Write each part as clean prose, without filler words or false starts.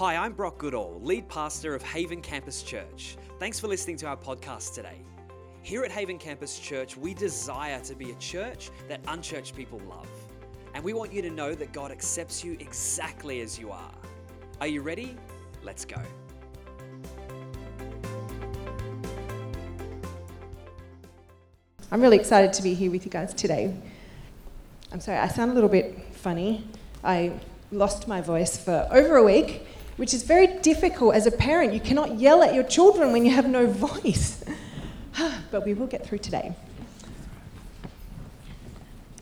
Hi, I'm Brock Goodall, lead pastor of Haven Campus Church. Thanks for listening to our podcast today. Here at Haven Campus Church, we desire to be a church that unchurched people love. And we want you to know that God accepts you exactly as you are. Are you ready? Let's go. I'm really excited to be here with you guys today. I'm sorry, I sound a little bit funny. I lost my voice for over a week, which is very difficult as a parent. You cannot yell at your children when you have no voice. But we will get through today.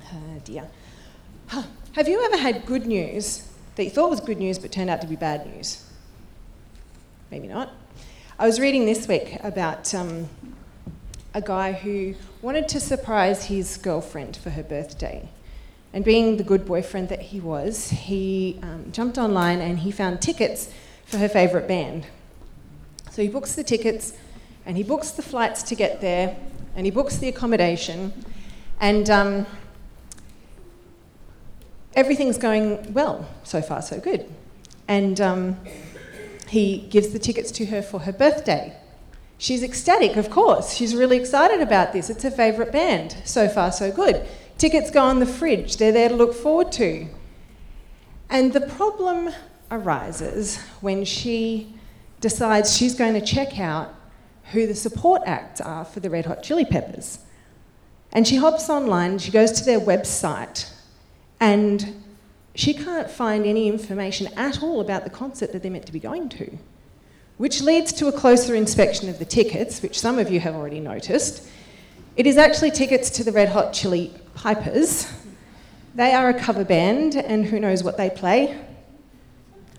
Have you ever had good news that you thought was good news but turned out to be bad news? Maybe not. I was reading this week about a guy who wanted to surprise his girlfriend for her birthday. And being the good boyfriend that he was, he jumped online and he found tickets for her favourite band. So he books the tickets and he books the flights to get there and he books the accommodation and everything's going well, so far so good. And he gives the tickets to her for her birthday. She's ecstatic, of course. She's really excited about this. It's her favourite band. So far so good. Tickets go on the fridge. They're there to look forward to. And the problem arises when she decides she's going to check out who the support acts are for the Red Hot Chili Peppers. And she hops online and she goes to their website and she can't find any information at all about the concert that they're meant to be going to, which leads to a closer inspection of the tickets, which some of you have already noticed. It is actually tickets to the Red Hot Chili Pipers. They are a cover band, and who knows what they play?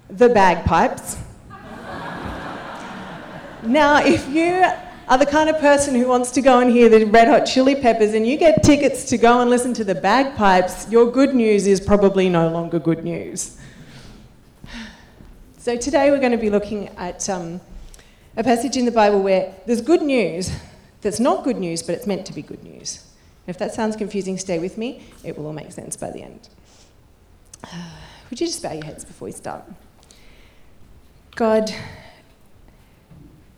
The bagpipes. Now, if you are the kind of person who wants to go and hear the Red Hot Chili Peppers and you get tickets to go and listen to the bagpipes, your good news is probably no longer good news. So today we're going to be looking at a passage in the Bible where there's good news that's not good news, but it's meant to be good news. And if that sounds confusing, stay with me. It will all make sense by the end. Would you just bow your heads before we start? God,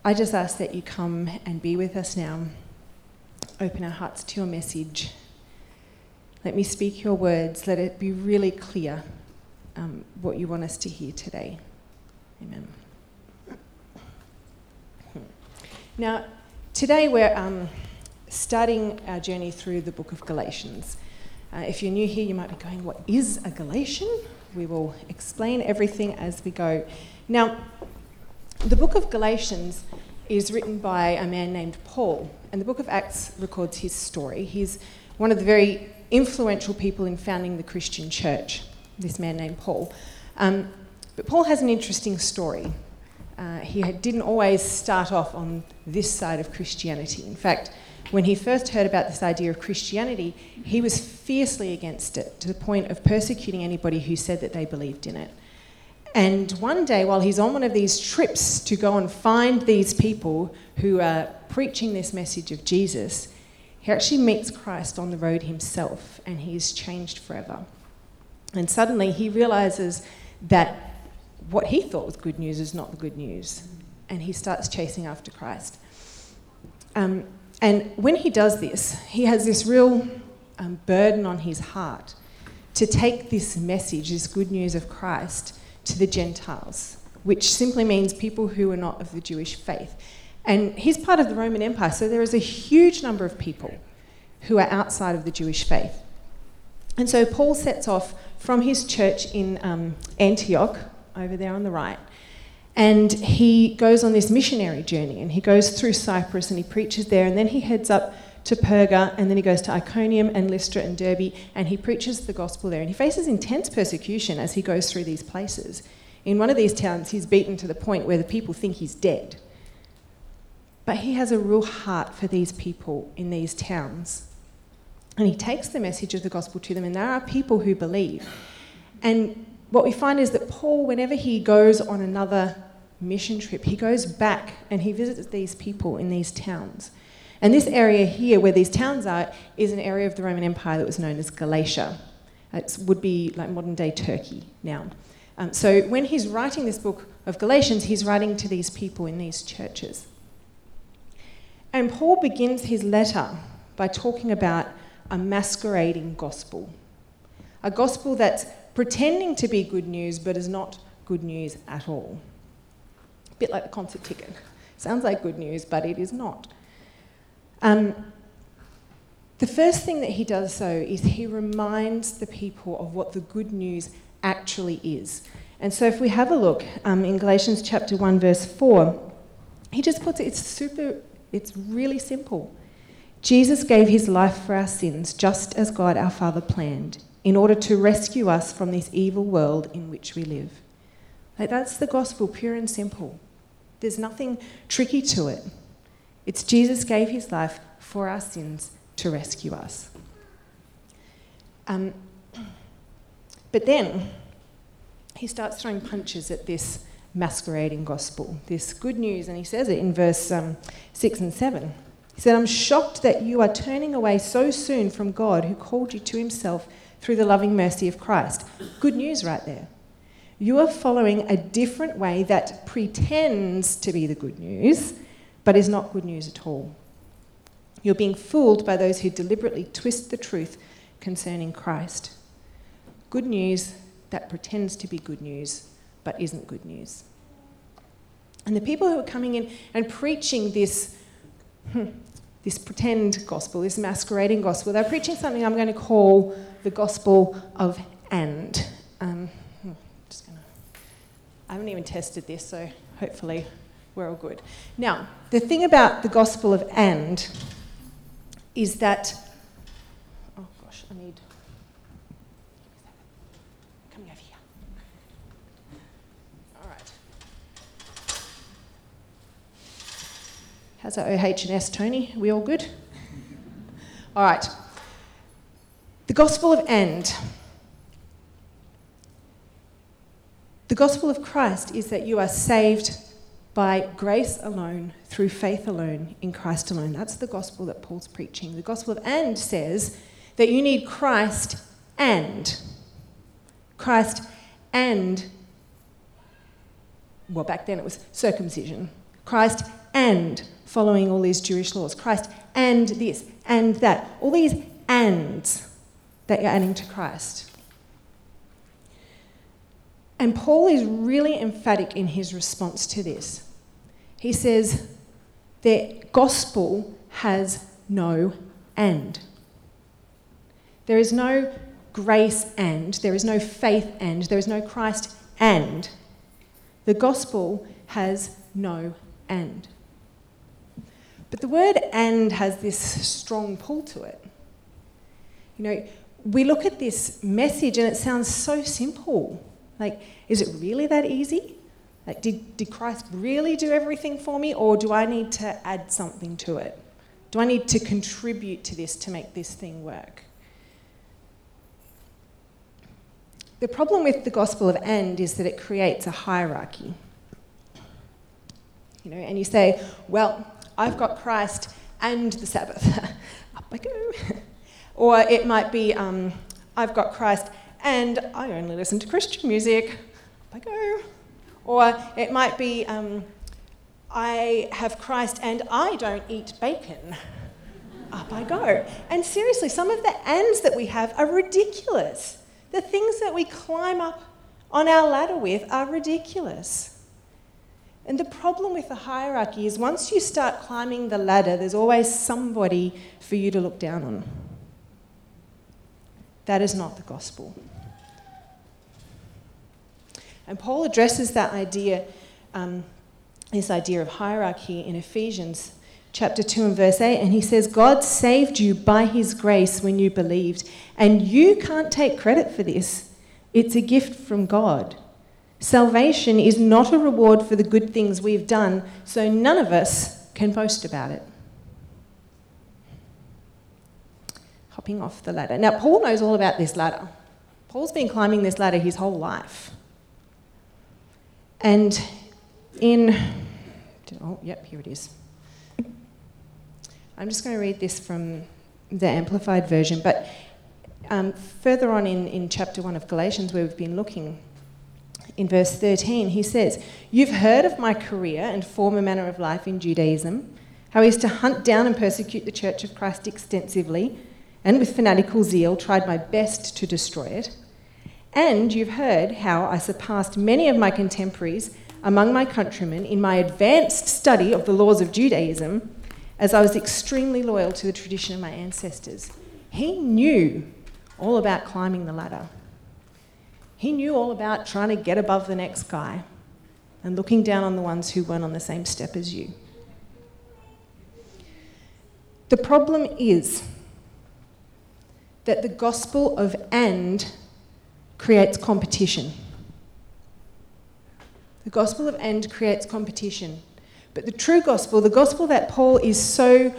I just ask that you come and be with us now. Open our hearts to your message. Let me speak your words. Let it be really clear what you want us to hear today. Amen. Now, today we're starting our journey through the book of Galatians. If you're new here, you might be going, what is a Galatian? We will explain everything as we go. Now, the book of Galatians is written by a man named Paul, and the book of Acts records his story. He's one of the very influential people in founding the Christian church, this man named Paul. But Paul has an interesting story. He didn't always start off on this side of Christianity. In fact, when he first heard about this idea of Christianity, he was fiercely against it, to the point of persecuting anybody who said that they believed in it. And one day, while he's on one of these trips to go and find these people who are preaching this message of Jesus, he actually meets Christ on the road himself, and he is changed forever. And suddenly he realizes that what he thought was good news is not the good news, and he starts chasing after Christ. And when he does this, he has this real burden on his heart to take this message, this good news of Christ, to the Gentiles, which simply means people who are not of the Jewish faith. And he's part of the Roman Empire, so there is a huge number of people who are outside of the Jewish faith. And so Paul sets off from his church in Antioch, over there on the right, and he goes on this missionary journey, and he goes through Cyprus and he preaches there, and then he heads up to Perga, and then he goes to Iconium and Lystra and Derbe, and he preaches the gospel there. And he faces intense persecution as he goes through these places. In one of these towns, he's beaten to the point where the people think he's dead. But he has a real heart for these people in these towns. And he takes the message of the gospel to them, and there are people who believe. And what we find is that Paul, whenever he goes on another mission trip, he goes back and he visits these people in these towns. And this area here, where these towns are, is an area of the Roman Empire that was known as Galatia. It would be like modern-day Turkey now. So when he's writing this book of Galatians, he's writing to these people in these churches. And Paul begins his letter by talking about a masquerading gospel, a gospel that's pretending to be good news but is not good news at all. A bit like the concert ticket. Sounds like good news, but it is not. The first thing that he does, so, is he reminds the people of what the good news actually is. And so if we have a look in Galatians chapter 1, verse 4, he just puts it, it's really simple. Jesus gave his life for our sins, just as God our Father planned, in order to rescue us from this evil world in which we live. Like, that's the gospel, pure and simple. There's nothing tricky to it. It's Jesus gave his life for our sins to rescue us. But then he starts throwing punches at this masquerading gospel, this good news, and he says it in verse 6 and 7. He said, "I'm shocked that you are turning away so soon from God who called you to himself through the loving mercy of Christ." Good news right there. You are following a different way that pretends to be the good news, but is not good news at all. You're being fooled by those who deliberately twist the truth concerning Christ. Good news that pretends to be good news, but isn't good news. And the people who are coming in and preaching this pretend gospel, this masquerading gospel, they're preaching something I'm going to call the gospel of and. I haven't even tested this, so hopefully we're all good. Now, the thing about the gospel of and is that... Oh, gosh, I need... Coming over here. All right. How's our OH&S, Tony? We all good? All right. The gospel of and. The gospel of Christ is that you are saved by grace alone, through faith alone, in Christ alone. That's the gospel that Paul's preaching. The gospel of and says that you need Christ and, well, back then it was circumcision. Christ and following all these Jewish laws. Christ and this and that. All these ands that you're adding to Christ. And Paul is really emphatic in his response to this. He says, the gospel has no and. There is no grace and, there is no faith and, there is no Christ and. The gospel has no and. But the word and has this strong pull to it. You know, we look at this message and it sounds so simple. Like, is it really that easy? Like, did Christ really do everything for me, or do I need to add something to it? Do I need to contribute to this to make this thing work? The problem with the gospel of and is that it creates a hierarchy. You know, and you say, well, I've got Christ and the Sabbath. Up I go. Or it might be, I've got Christ and I only listen to Christian music. Up I go. Or it might be, I have Christ and I don't eat bacon. Up I go. And seriously, some of the ands that we have are ridiculous. The things that we climb up on our ladder with are ridiculous. And the problem with the hierarchy is once you start climbing the ladder, there's always somebody for you to look down on. That is not the gospel. And Paul addresses that idea, this idea of hierarchy in Ephesians chapter 2 and verse 8, and he says, God saved you by his grace when you believed, and you can't take credit for this. It's a gift from God. Salvation is not a reward for the good things we've done, so none of us can boast about it. Hopping off the ladder. Now, Paul knows all about this ladder. Paul's been climbing this ladder his whole life. And here it is. I'm just going to read this from the Amplified Version, but further on in chapter 1 of Galatians, where we've been looking, in verse 13, he says, "You've heard of my career and former manner of life in Judaism, how he used to hunt down and persecute the Church of Christ extensively, and with fanatical zeal tried my best to destroy it. And you've heard how I surpassed many of my contemporaries among my countrymen in my advanced study of the laws of Judaism, as I was extremely loyal to the tradition of my ancestors." He knew all about climbing the ladder. He knew all about trying to get above the next guy and looking down on the ones who weren't on the same step as you. The problem is that the gospel of and creates competition. The gospel of and creates competition. But the true gospel, the gospel that Paul is so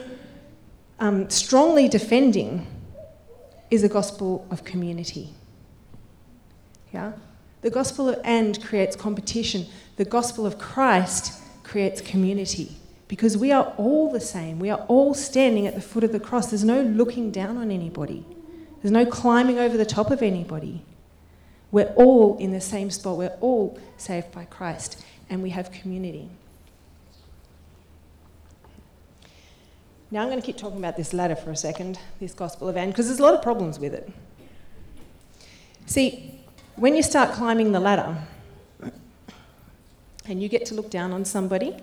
strongly defending, is a gospel of community. Yeah? The gospel of and creates competition. The gospel of Christ creates community, because we are all the same. We are all standing at the foot of the cross. There's no looking down on anybody. There's no climbing over the top of anybody. We're all in the same spot. We're all saved by Christ, and we have community. Now I'm going to keep talking about this ladder for a second, this gospel of and, because there's a lot of problems with it. See, when you start climbing the ladder and you get to look down on somebody,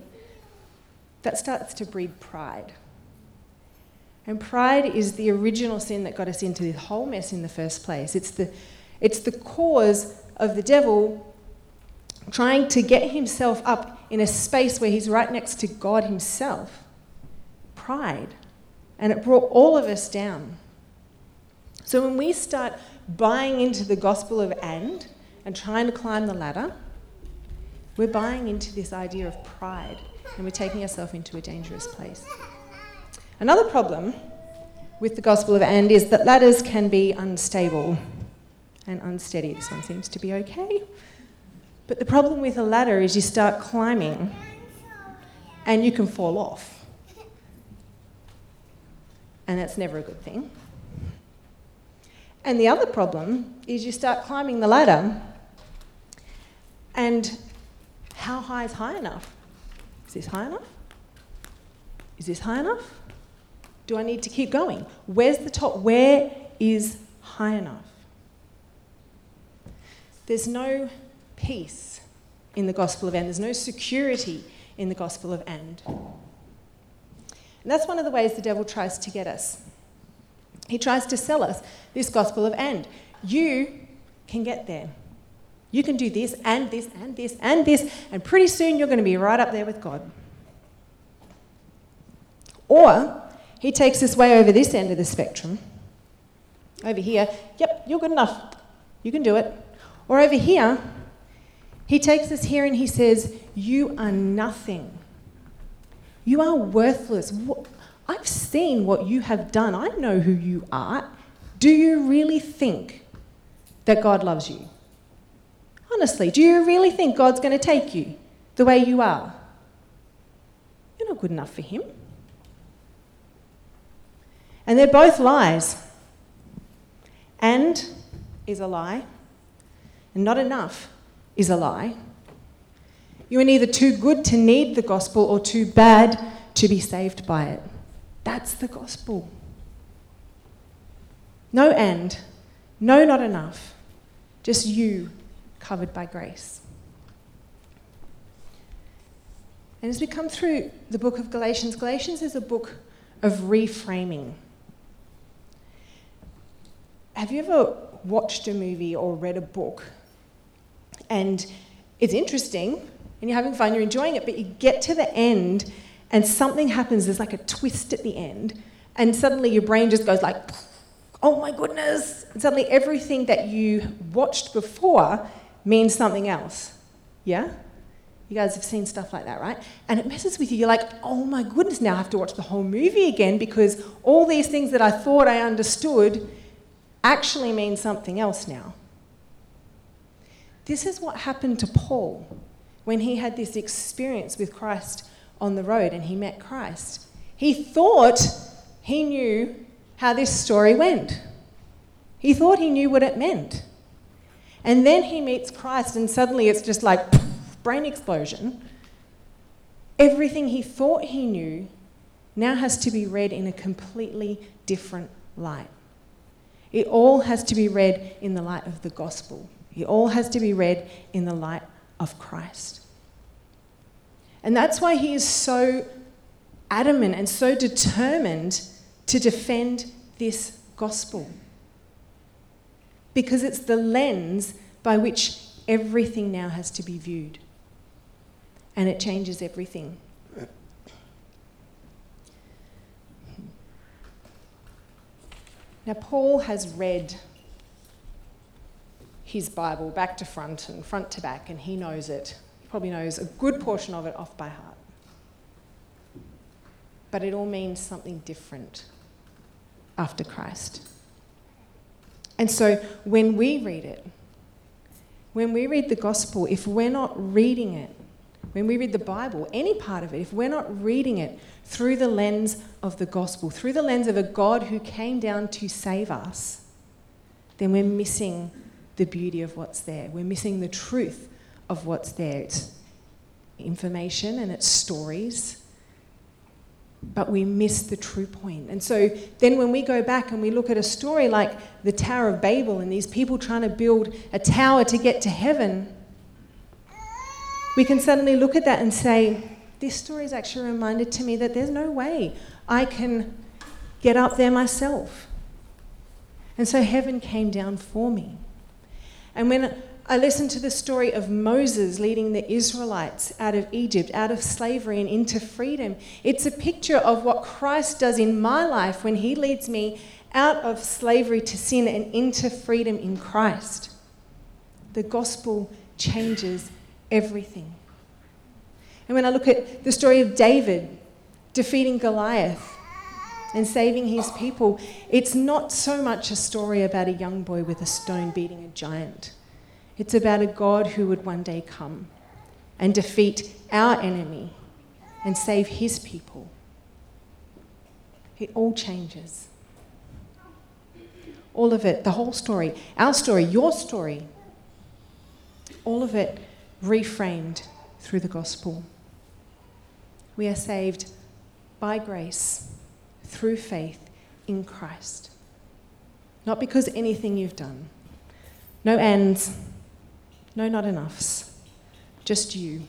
that starts to breed pride. And pride is the original sin that got us into this whole mess in the first place. It's the cause of the devil trying to get himself up in a space where he's right next to God himself. Pride. And it brought all of us down. So when we start buying into the gospel of and trying to climb the ladder, we're buying into this idea of pride, and we're taking ourselves into a dangerous place. Another problem with the gospel of and is that ladders can be unstable and unsteady. This one seems to be okay. But the problem with a ladder is you start climbing and you can fall off. And that's never a good thing. And the other problem is you start climbing the ladder, and how high is high enough? Is this high enough? Is this high enough? Do I need to keep going? Where's the top? Where is high enough? There's no peace in the gospel of and. There's no security in the gospel of and. And that's one of the ways the devil tries to get us. He tries to sell us this gospel of and. You can get there. You can do this and this and this and this, and pretty soon you're going to be right up there with God. Or he takes us way over this end of the spectrum. Over here, yep, you're good enough. You can do it. Or over here, he takes us here and he says, you are nothing. You are worthless. I've seen what you have done. I know who you are. Do you really think that God loves you? Honestly, do you really think God's going to take you the way you are? You're not good enough for him. And they're both lies. And is a lie. And not enough is a lie. You are neither too good to need the gospel or too bad to be saved by it. That's the gospel. No and, no not enough, just you covered by grace. And as we come through the book of Galatians, Galatians is a book of reframing. Have you ever watched a movie or read a book and it's interesting and you're having fun, you're enjoying it, but you get to the end and something happens, there's like a twist at the end, and suddenly your brain just goes like, oh my goodness, and suddenly everything that you watched before means something else, yeah? You guys have seen stuff like that, right? And it messes with you. You're like, oh my goodness, now I have to watch the whole movie again because all these things that I thought I understood actually mean something else now. This is what happened to Paul when he had this experience with Christ on the road and he met Christ. He thought he knew how this story went. He thought he knew what it meant. And then he meets Christ, and suddenly it's just like brain explosion. Everything he thought he knew now has to be read in a completely different light. It all has to be read in the light of the gospel. It all has to be read in the light of Christ. And that's why he is so adamant and so determined to defend this gospel. Because it's the lens by which everything now has to be viewed. And it changes everything. Now, Paul has read his Bible back to front and front to back, and he knows it. He probably knows a good portion of it off by heart. But it all means something different after Christ. And so when we read it, when we read the gospel, if we're not reading it, when we read the Bible, any part of it, if we're not reading it through the lens of the gospel, through the lens of a God who came down to save us, then we're missing the beauty of what's there. We're missing the truth of what's there. It's information and it's stories, but we miss the true point. And so then when we go back and we look at a story like the Tower of Babel and these people trying to build a tower to get to heaven, we can suddenly look at that and say, this story is actually reminded to me that there's no way I can get up there myself. And so heaven came down for me. And when I listened to the story of Moses leading the Israelites out of Egypt, out of slavery and into freedom, it's a picture of what Christ does in my life when he leads me out of slavery to sin and into freedom in Christ. The gospel changes everything. And when I look at the story of David defeating Goliath and saving his people, it's not so much a story about a young boy with a stone beating a giant. It's about a God who would one day come and defeat our enemy and save his people. It all changes. All of it, the whole story, our story, your story, all of it reframed through the gospel. We are saved by grace through faith in Christ. Not because anything you've done. No ands, no not enoughs, just you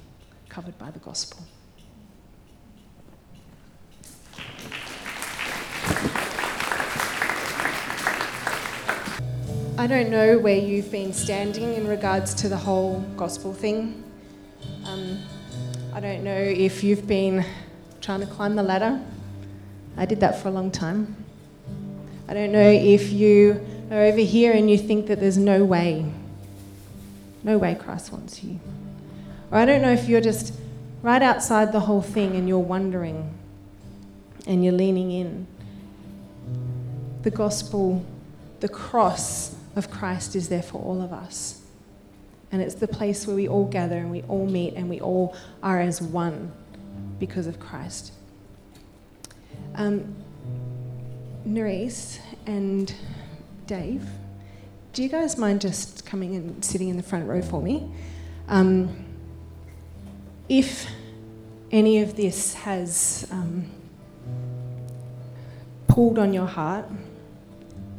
covered by the gospel. I don't know where you've been standing in regards to the whole gospel thing. I don't know if you've been trying to climb the ladder. I did that for a long time. I don't know if you are over here and you think that there's no way Christ wants you. Or I don't know if you're just right outside the whole thing and you're wondering and you're leaning in. The gospel, the cross of Christ is there for all of us. And it's the place where we all gather and we all meet and we all are as one because of Christ. Nerise and Dave, do you guys mind just coming and sitting in the front row for me? If any of this has pulled on your heart,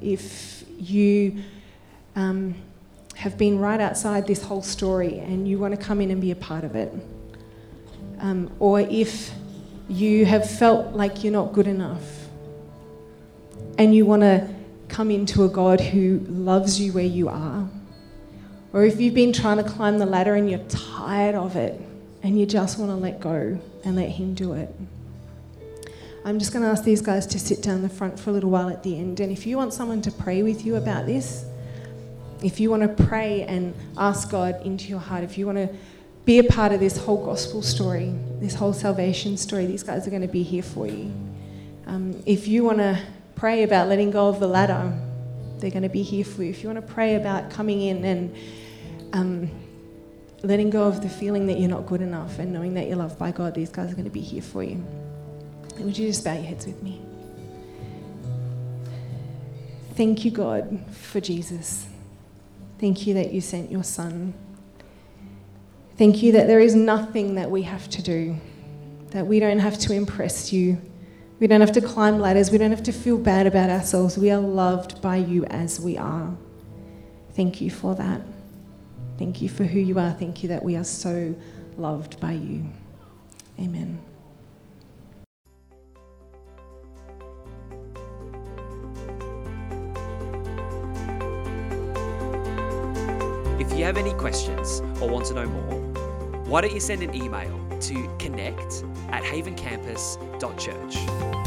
if you have been right outside this whole story and you want to come in and be a part of it, or if you have felt like you're not good enough and you want to come into a God who loves you where you are, or if you've been trying to climb the ladder and you're tired of it and you just want to let go and let him do it, I'm just going to ask these guys to sit down the front for a little while at the end. And if you want someone to pray with you about this, if you want to pray and ask God into your heart, if you want to be a part of this whole gospel story, this whole salvation story, these guys are going to be here for you. If you want to pray about letting go of the ladder, they're going to be here for you. If you want to pray about coming in and letting go of the feeling that you're not good enough and knowing that you're loved by God, these guys are going to be here for you. And would you just bow your heads with me? Thank you, God, for Jesus. Thank you that you sent your Son. Thank you that there is nothing that we have to do, that we don't have to impress you. We don't have to climb ladders. We don't have to feel bad about ourselves. We are loved by you as we are. Thank you for that. Thank you for who you are. Thank you that we are so loved by you. Amen. If you have any questions or want to know more, why don't you send an email to connect@havencampus.church.